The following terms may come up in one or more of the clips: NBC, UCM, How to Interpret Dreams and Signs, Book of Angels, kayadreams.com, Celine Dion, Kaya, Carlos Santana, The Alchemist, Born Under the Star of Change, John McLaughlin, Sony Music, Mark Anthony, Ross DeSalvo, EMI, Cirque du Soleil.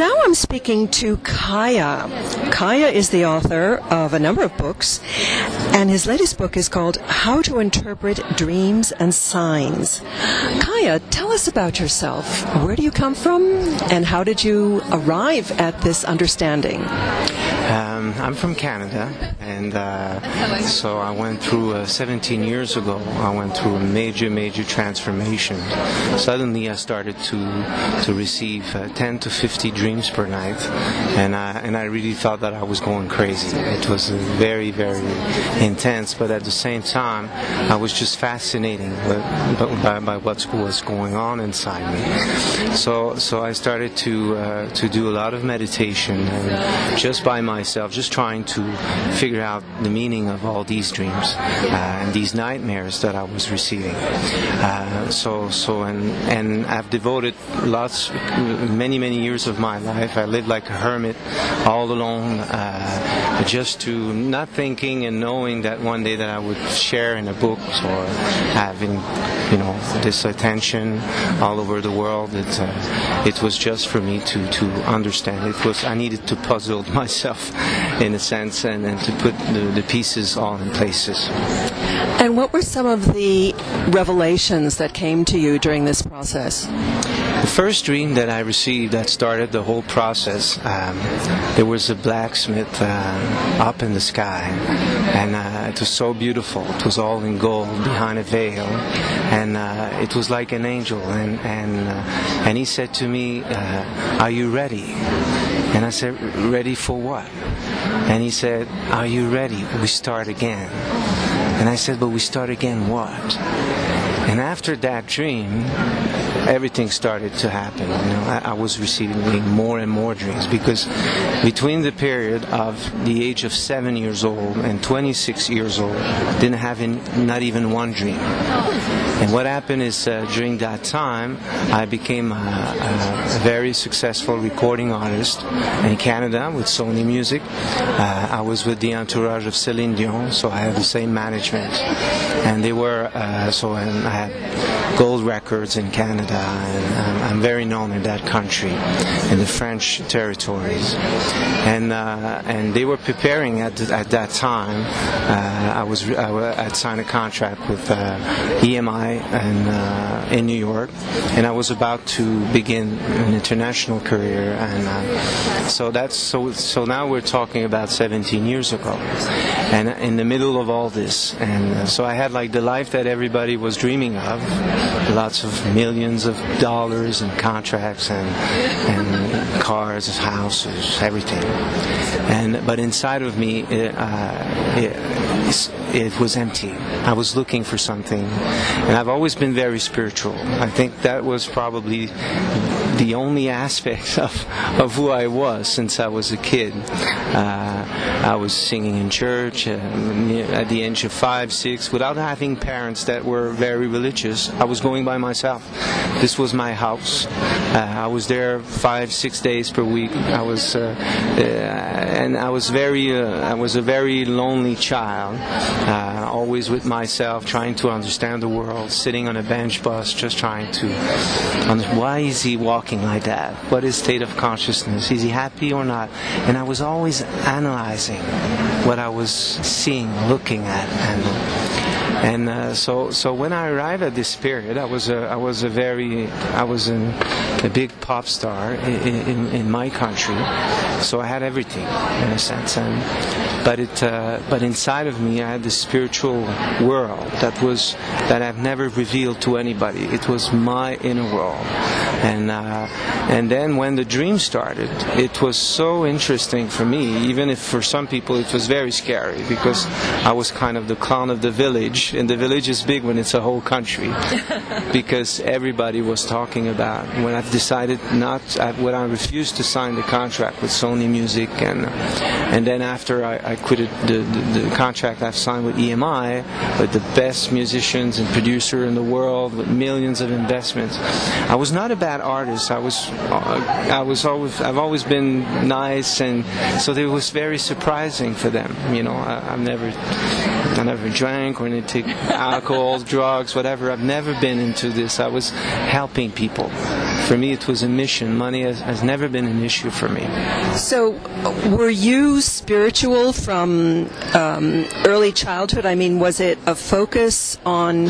Now I'm speaking to Kaya. Kaya is the author of a number of books, and his latest book is called How to Interpret Dreams and Signs. Kaya, tell us about yourself. Where do you come from, and how did you arrive at this understanding? I'm from Canada, and so I went through, 17 years ago, I went through a major transformation. Suddenly I started to receive 10 to 50 dreams per night, and I really thought that I was going crazy. It was very intense, but at the same time, I was just fascinated by what was going on inside me. So I started to do a lot of meditation, and just by myself, just trying to figure out the meaning of all these dreams and these nightmares that I was receiving. So I've devoted many years of my life. I lived like a hermit, all alone, just to not thinking and knowing that one day that I would share in a book or having, this attention all over the world. It was just for me to understand. I needed to puzzle myself, in a sense, and to put the pieces all in places. And what were some of the revelations that came to you during this process? The first dream that I received that started the whole process, there was a blacksmith up in the sky, and it was so beautiful. It was all in gold behind a veil, and it was like an angel, and he said to me, "Are you ready?" And I said, "Ready for what?" And he said, "Are you ready? We start again." And I said, "But we start again what?" And after that dream, everything started to happen. I was receiving more and more dreams, because between the period of the age of 7 years old and 26 years old, didn't have not even one dream. And what happened is, during that time, I became a very successful recording artist in Canada with Sony Music. I was with the entourage of Celine Dion, so I had the same management. And they were, and I had gold records in Canada. And I'm very known in that country, in the French territories, and they were preparing at that time. I'd signed a contract with EMI in New York, and I was about to begin an international career, and so now we're talking about 17 years ago, and in the middle of all this, and so I had like the life that everybody was dreaming of, lots of millions of dollars and contracts and cars, houses, everything. But inside of me, it was empty. I was looking for something, and I've always been very spiritual. I think that was probably the only aspect of who I was since I was a kid. I was singing in church at the age of 5, 6, without having parents that were very religious. I was going by myself. This was my house. I was there 5, 6 days per week. I was a very lonely child, always with myself, trying to understand the world, sitting on a bench bus, just trying to understand, why is he walking like that? What is state of consciousness? Is he happy or not? And I was always analyzing what I was seeing, looking at, so when I arrived at this period, I was a big pop star in my country, so I had everything in a sense. But inside of me, I had this spiritual world that I've never revealed to anybody. It was my inner world, and then when the dream started, it was so interesting for me. Even if for some people it was very scary, because I was kind of the clown of the village. And the village is big when it's a whole country, because everybody was talking about. When I decided when I refused to sign the contract with Sony Music, and then after I quitted the contract I've signed with EMI, with the best musicians and producer in the world, with millions of investments. I was not a bad artist. I've always been nice, and so it was very surprising for them. I've never. I never drank or into alcohol, drugs, whatever. I've never been into this. I was helping people. For me, it was a mission. Money has never been an issue for me. So were you spiritual from early childhood? I mean, was it a focus on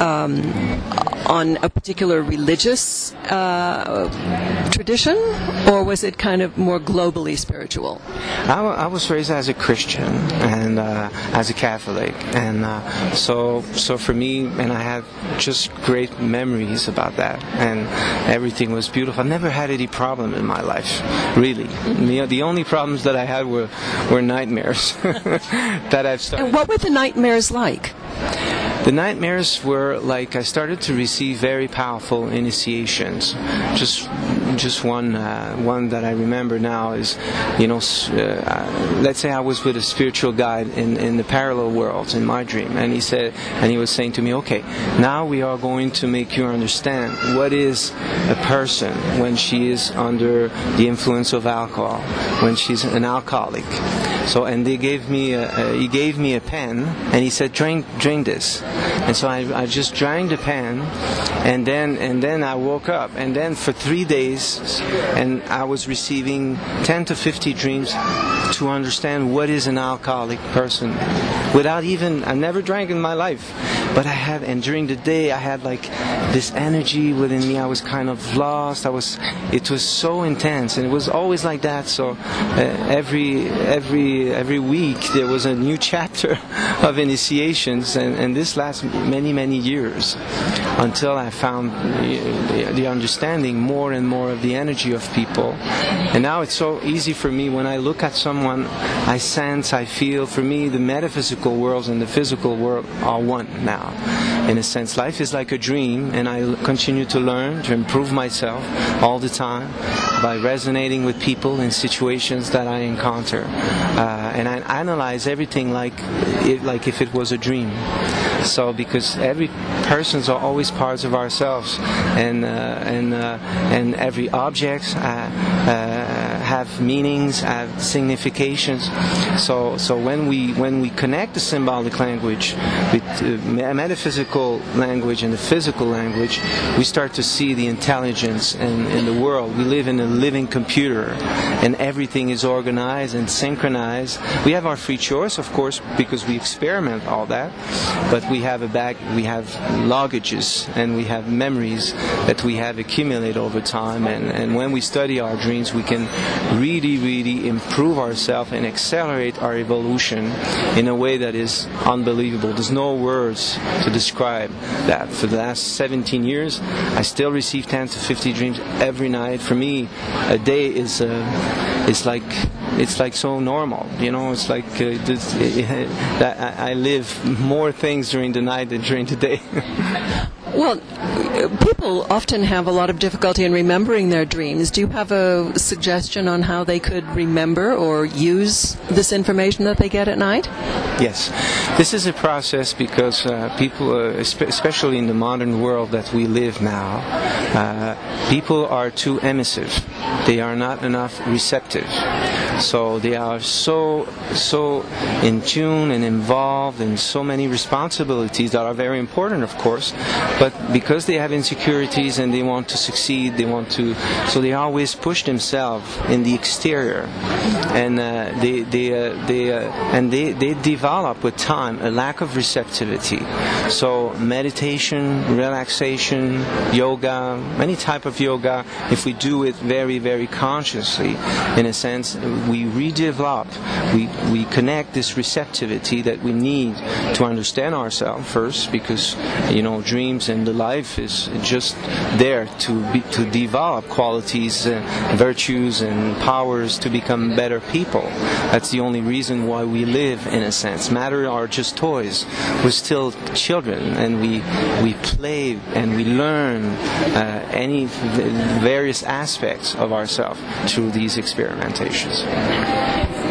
a particular religious tradition, or was it kind of more globally spiritual? I was raised as a Christian and as a Catholic, and so for me, and I had just great memories about that, and everything was beautiful. I never had any problem in my life, really. The only problems that I had were nightmares that I've started. And what were the nightmares like? The nightmares were like I started to receive very powerful initiations. Just one that I remember now is, let's say I was with a spiritual guide in the parallel worlds in my dream, and he was saying to me, okay, now we are going to make you understand what is a person when she is under the influence of alcohol, when she's an alcoholic. So, and they gave me he gave me a pen, and he said, drink this. And so I just drank the pen, and then I woke up, and then for 3 days, and I was receiving 10 to 50 dreams to understand what is an alcoholic person. I never drank in my life, but and during the day I had like this energy within me. I was kind of lost. It was so intense, and it was always like that. So every week there was a new chapter of initiations, and this lasts many years until I found the understanding more and more of the energy of people. And now it's so easy for me. When I look at someone, I sense, I feel. For me, the metaphysical world and the physical world are one now. In a sense, life is like a dream, and I continue to learn, to improve myself all the time by resonating with people in situations that I encounter. And I analyze everything like if it was a dream. So, because every persons are always parts of ourselves, and every object have meanings, have significations. So when we connect the symbolic language with metaphysical language and the physical language, we start to see the intelligence in the world. We live in a living computer, and everything is organized and synchronized. We have our free choice, of course, because we experiment all that, but we have a bag, we have luggages, and we have memories that we have accumulated over time, and when we study our dreams, we can really improve ourselves and accelerate our evolution in a way that is unbelievable. There's no words to describe that. For the last 17 years, I still receive 10 to 50 dreams every night. For me, a day is it's like so normal, it's like that I live more things during the night than during the day. Well, people often have a lot of difficulty in remembering their dreams. Do you have a suggestion on how they could remember or use this information that they get at night? Yes. This is a process because people, especially in the modern world that we live now, people are too emissive. They are not enough receptive. So they are so in tune and involved in so many responsibilities that are very important, of course, but because they have insecurities and they want to succeed, so they always push themselves in the exterior, and they develop with time a lack of receptivity. So meditation, relaxation, yoga, any type of yoga, if we do it very consciously, in a sense, we redevelop, we connect this receptivity that we need to understand ourselves first, because dreams and the life is just there to develop qualities, virtues, and powers to become better people. That's the only reason why we live, in a sense. Matter are just toys. We're still children, and we play and we learn any various aspects of ourselves through these experimentations.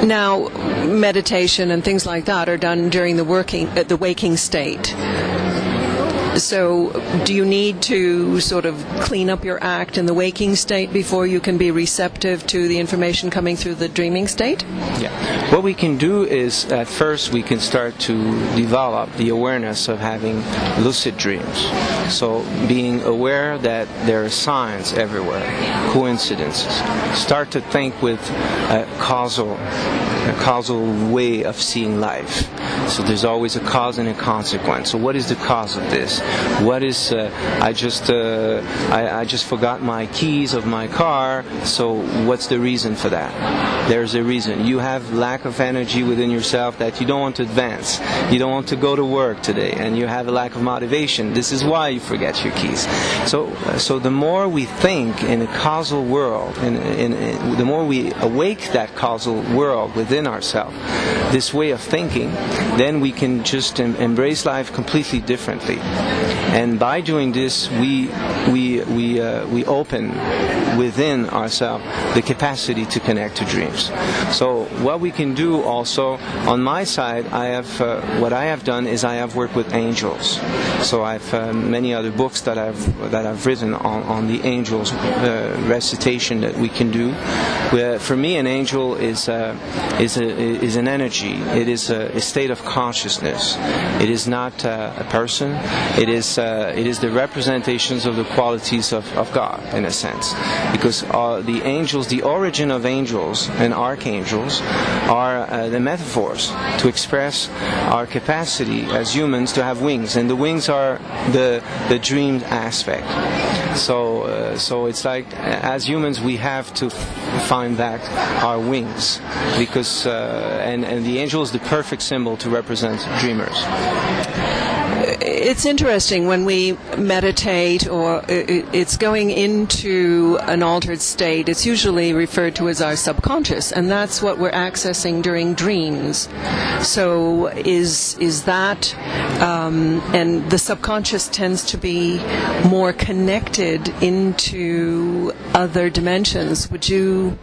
Now, meditation and things like that are done during the waking state. So do you need to sort of clean up your act in the waking state before you can be receptive to the information coming through the dreaming state? Yeah. What we can do is at first we can start to develop the awareness of having lucid dreams. So being aware that there are signs everywhere, coincidences. Start to think with a causal way of seeing life. So there's always a cause and a consequence. So what is the cause of this? What is I just forgot my keys of my car, so what's the reason for that? There's a reason. You have lack of energy within yourself that you don't want to advance. You don't want to go to work today, and you have a lack of motivation. This is why you forget your keys. So the more we think in a causal world, and the more we awake that causal world within ourselves, this way of thinking, then we can just embrace life completely differently. And by doing this, we open within ourselves the capacity to connect to dreams. So what we can do also, on my side, I have worked with angels. So I have many other books that I've written on the angels recitation that we can do. Where for me, an angel is an energy. It is a state of consciousness. It is not a person. It is the representations of the qualities of God, in a sense, because the angels, the origin of angels and archangels, are the metaphors to express our capacity as humans to have wings, and the wings are the dream aspect. So it's like, as humans, we have to find back our wings, because and the angel is the perfect symbol to represent dreamers. It's interesting when we meditate, or it's going into an altered state. It's usually referred to as our subconscious, and that's what we're accessing during dreams. So is that, and the subconscious tends to be more connected into other dimensions. Would you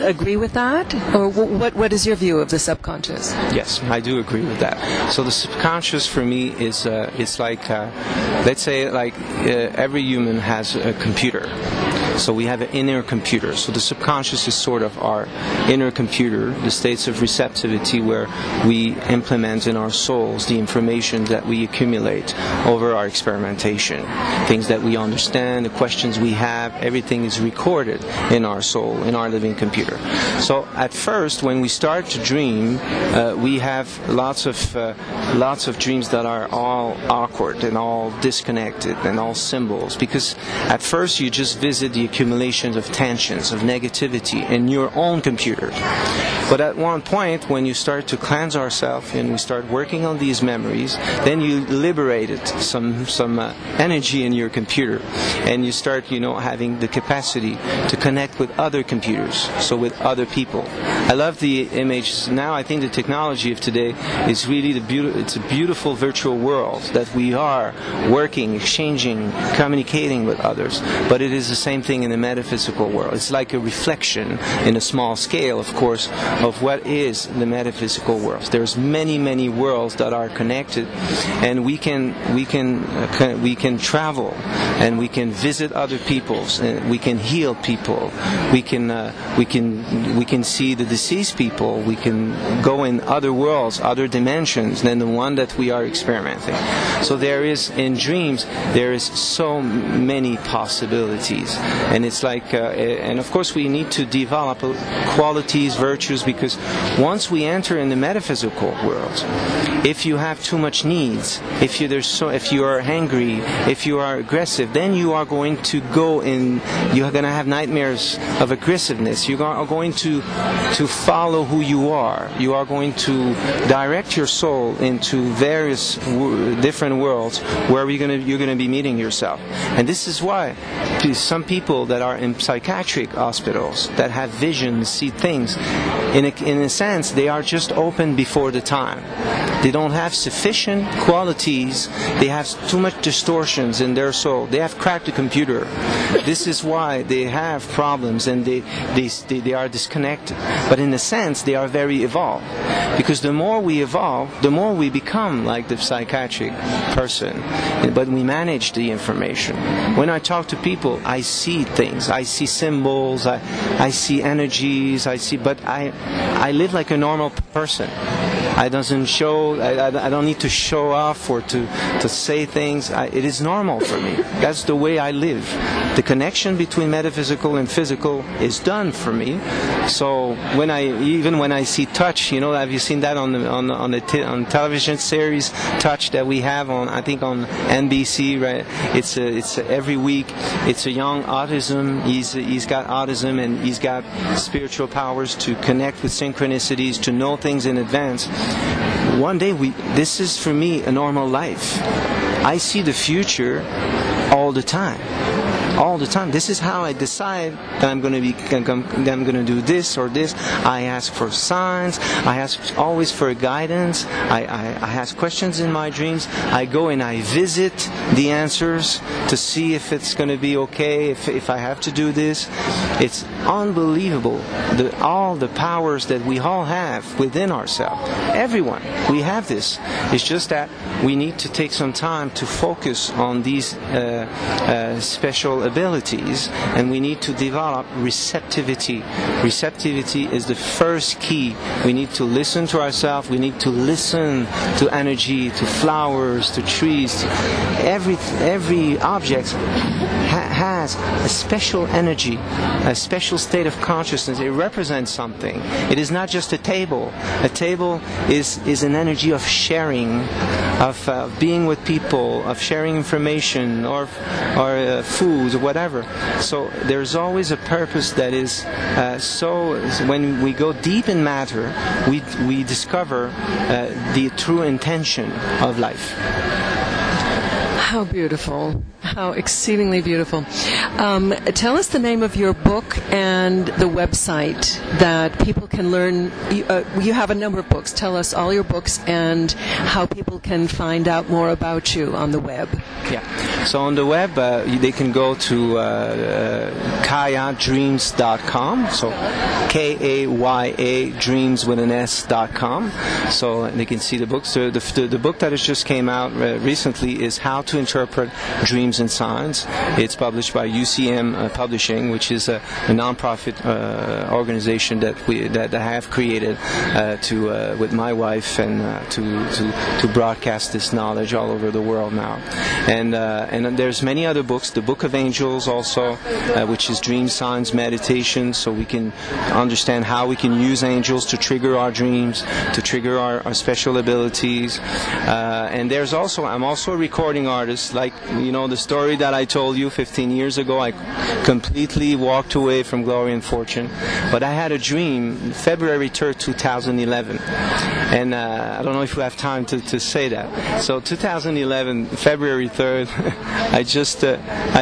agree with that? Or what is your view of the subconscious? Yes, I do agree with that. So the subconscious for me is it's like, let's say, like every human has a computer. So we have an inner computer. So the subconscious is sort of our inner computer, the states of receptivity where we implement in our souls the information that we accumulate over our experimentation. Things that we understand, the questions we have, everything is recorded in our soul, in our living computer. So at first, when we start to dream, we have lots of dreams that are all awkward and all disconnected and all symbols, because at first you just visit the accumulations of tensions, of negativity in your own computer. But at one point, when you start to cleanse ourselves and we start working on these memories, then you liberated some energy in your computer, and you start, having the capacity to connect with other computers, so with other people. I love the image. Now I think the technology of today is really it's a beautiful virtual world that we are working, exchanging, communicating with others. But it is the same thing in the metaphysical world. It's like a reflection in a small scale, of course, of what is the metaphysical world. There's many, many worlds that are connected, and we can travel, and we can visit other peoples, and we can heal people. We can see the deceased people. We can go in other worlds, other dimensions than the one that we are experimenting. So there is, in dreams, there is so many possibilities. And it's like, and of course we need to develop qualities, virtues, because once we enter in the metaphysical world, if you have too much needs, if you are hangry, if you are aggressive, then you are going to you're going to have nightmares of aggressiveness. You are going to follow who you are. You are going to direct your soul into various different worlds where you're going to be meeting yourself. And this is why some people people that are in psychiatric hospitals that have visions, see things, in a sense, they are just open before the time. They don't have sufficient qualities. They have too much distortions in their soul. They have cracked the computer. This is why they have problems, and they are disconnected. But in a sense, they are very evolved. Because the more we evolve, the more we become like the psychiatric person. But we manage the information. When I talk to people, I see things. I see symbols. I see energies. I see, but I live like a normal person. I don't need to show off or to say things. It is normal for me. That's the way I live. The connection between metaphysical and physical is done for me. So when I see touch, you know, have you seen that on the television series Touch that we have on, I think, on NBC, right? It's every week. It's a young autism. He's got autism, and he's got spiritual powers to connect with synchronicities, to know things in advance. One day, this is for me a normal life. I see the future all the time. All the time. This is how I decide that I'm going to do this or this. I ask for signs. I ask always for guidance. I ask questions in my dreams. I go and I visit the answers to see if it's going to be okay, if I have to do this. It's unbelievable, all the powers that we all have within ourselves. Everyone, we have this. It's just that we need to take some time to focus on these special abilities, and we need to develop receptivity. Receptivity is the first key. We need to listen to ourselves. We need to listen to energy, to flowers, to trees. Every object has a special energy, a special state of consciousness. It represents something. It is not just a table. A table is an energy of sharing, of being with people, of sharing information or food or whatever. So there's always a purpose that is when we go deep in matter, we discover the true intention of life. How beautiful. How exceedingly beautiful. Tell us the name of your book and the website that people can learn. You have a number of books. Tell us all your books and how people can find out more about you on the web. Yeah. So on the web, they can go to kayadreams.com. So Kaya, dreams with an S.com. So they can see the books. So the book that has just came out recently is How to Interpret Dreams and Signs. It's published by UCM Publishing, which is a non-profit organization that I have created to with my wife, and to broadcast this knowledge all over the world now. And there's many other books. The Book of Angels also, which is dream signs meditation, so we can understand how we can use angels to trigger our dreams, to trigger our special abilities. And there's also, I'm also a recording artist, like, you know, the story that I told you 15 years ago. I completely walked away from glory and fortune, but I had a dream February 3rd, 2011, and I don't know if we have time to say that. So 2011, February 3rd, I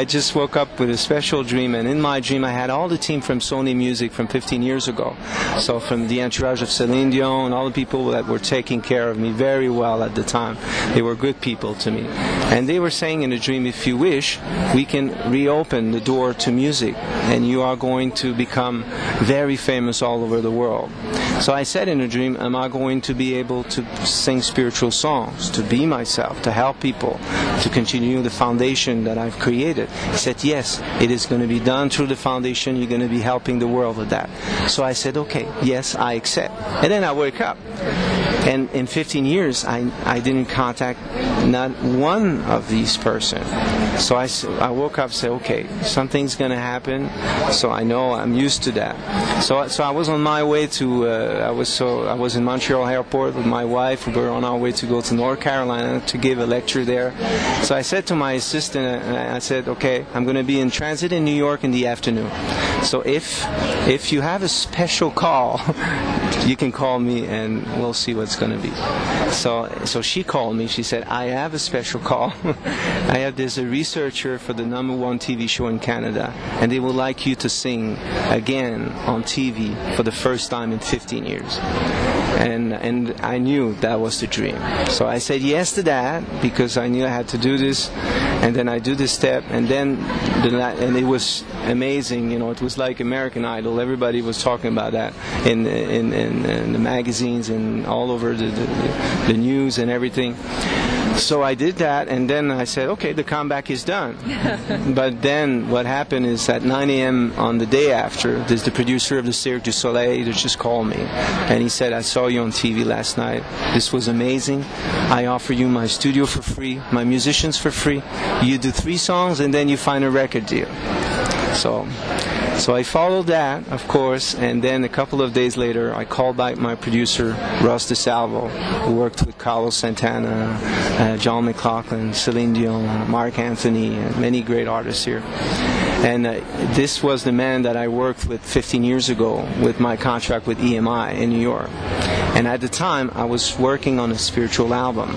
just woke up with a special dream, and in my dream I had all the team from Sony Music from 15 years ago, so from the entourage of Celine Dion, all the people that were taking care of me very well at the time. They were good people to me, and they were saying in a dream, if you wish, we can reopen the door to music, and you are going to become very famous all over the world. So I said in a dream, am I going to be able to sing spiritual songs, to be myself, to help people, to continue the foundation that I've created? He said, yes, it is going to be done through the foundation. You're going to be helping the world with that. So I said, okay, yes, I accept. And then I wake up. And in 15 years, I didn't contact not one of these person. So I woke up and said, okay, something's going to happen. So I know I'm used to that. So I was on my way to, I was in Montreal airport with my wife. We were on our way to go to North Carolina to give a lecture there. So I said to my assistant, I said, okay, I'm going to be in transit in New York in the afternoon. So if you have a special call, you can call me and we'll see what's it's going to be. So she called me. She said, I have a special call. There's a researcher for the #1 TV show in Canada, and they would like you to sing again on TV for the first time in 15 years. And I knew that was the dream. So I said yes to that because I knew I had to do this. And then I do this step, and then and it was amazing. You know, it was like American Idol. Everybody was talking about that in the magazines and all over the news and everything. So I did that, and then I said, okay, the comeback is done. But then what happened is at 9 a.m. on the day after, there's the producer of the Cirque du Soleil that just called me. And he said, I saw you on TV last night. This was amazing. I offer you my studio for free, my musicians for free. You do 3 songs, and then you find a record deal. So I followed that, of course, and then a couple of days later, I called back my producer, Ross DeSalvo, who worked with Carlos Santana, John McLaughlin, Celine Dion, Mark Anthony, and many great artists here. And this was the man that I worked with 15 years ago with my contract with EMI in New York. And at the time, I was working on a spiritual album.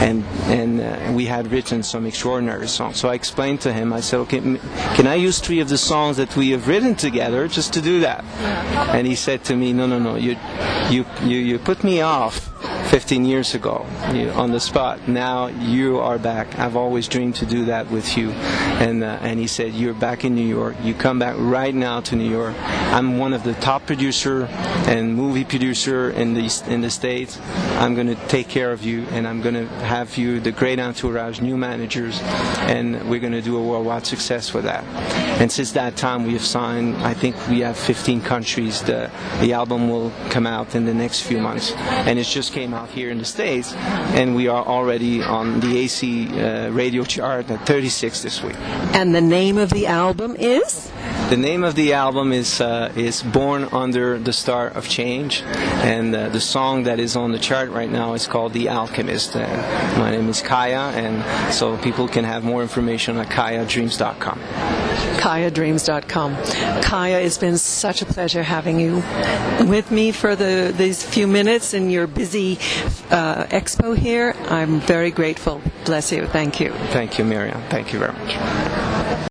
And we had written some extraordinary songs. So I explained to him, I said, okay, can I use 3 of the songs that we have written together just to do that? And he said to me, no, you put me off 15 years ago on the spot. Now you are back. I've always dreamed to do that with you. And he said, you're back in New York. You come back right now to New York. I'm one of the top producer and movie producer in the States. I'm going to take care of you, and I'm going to have you the great entourage, new managers, and we're going to do a worldwide success with that. And since that time, we have signed, I think we have 15 countries. The album will come out in the next few months, and it just came out here in the States, and we are already on the AC radio chart at 36 this week. And the name of the album is? The name of the album is Born Under the Star of Change, and the song that is on the chart right now is called The Alchemist. My name is Kaya, and so people can have more information at kayadreams.com. kayadreams.com. Kaya, it's been such a pleasure having you with me for these few minutes in your busy expo here. I'm very grateful. Bless you. Thank you. Thank you, Miriam. Thank you very much.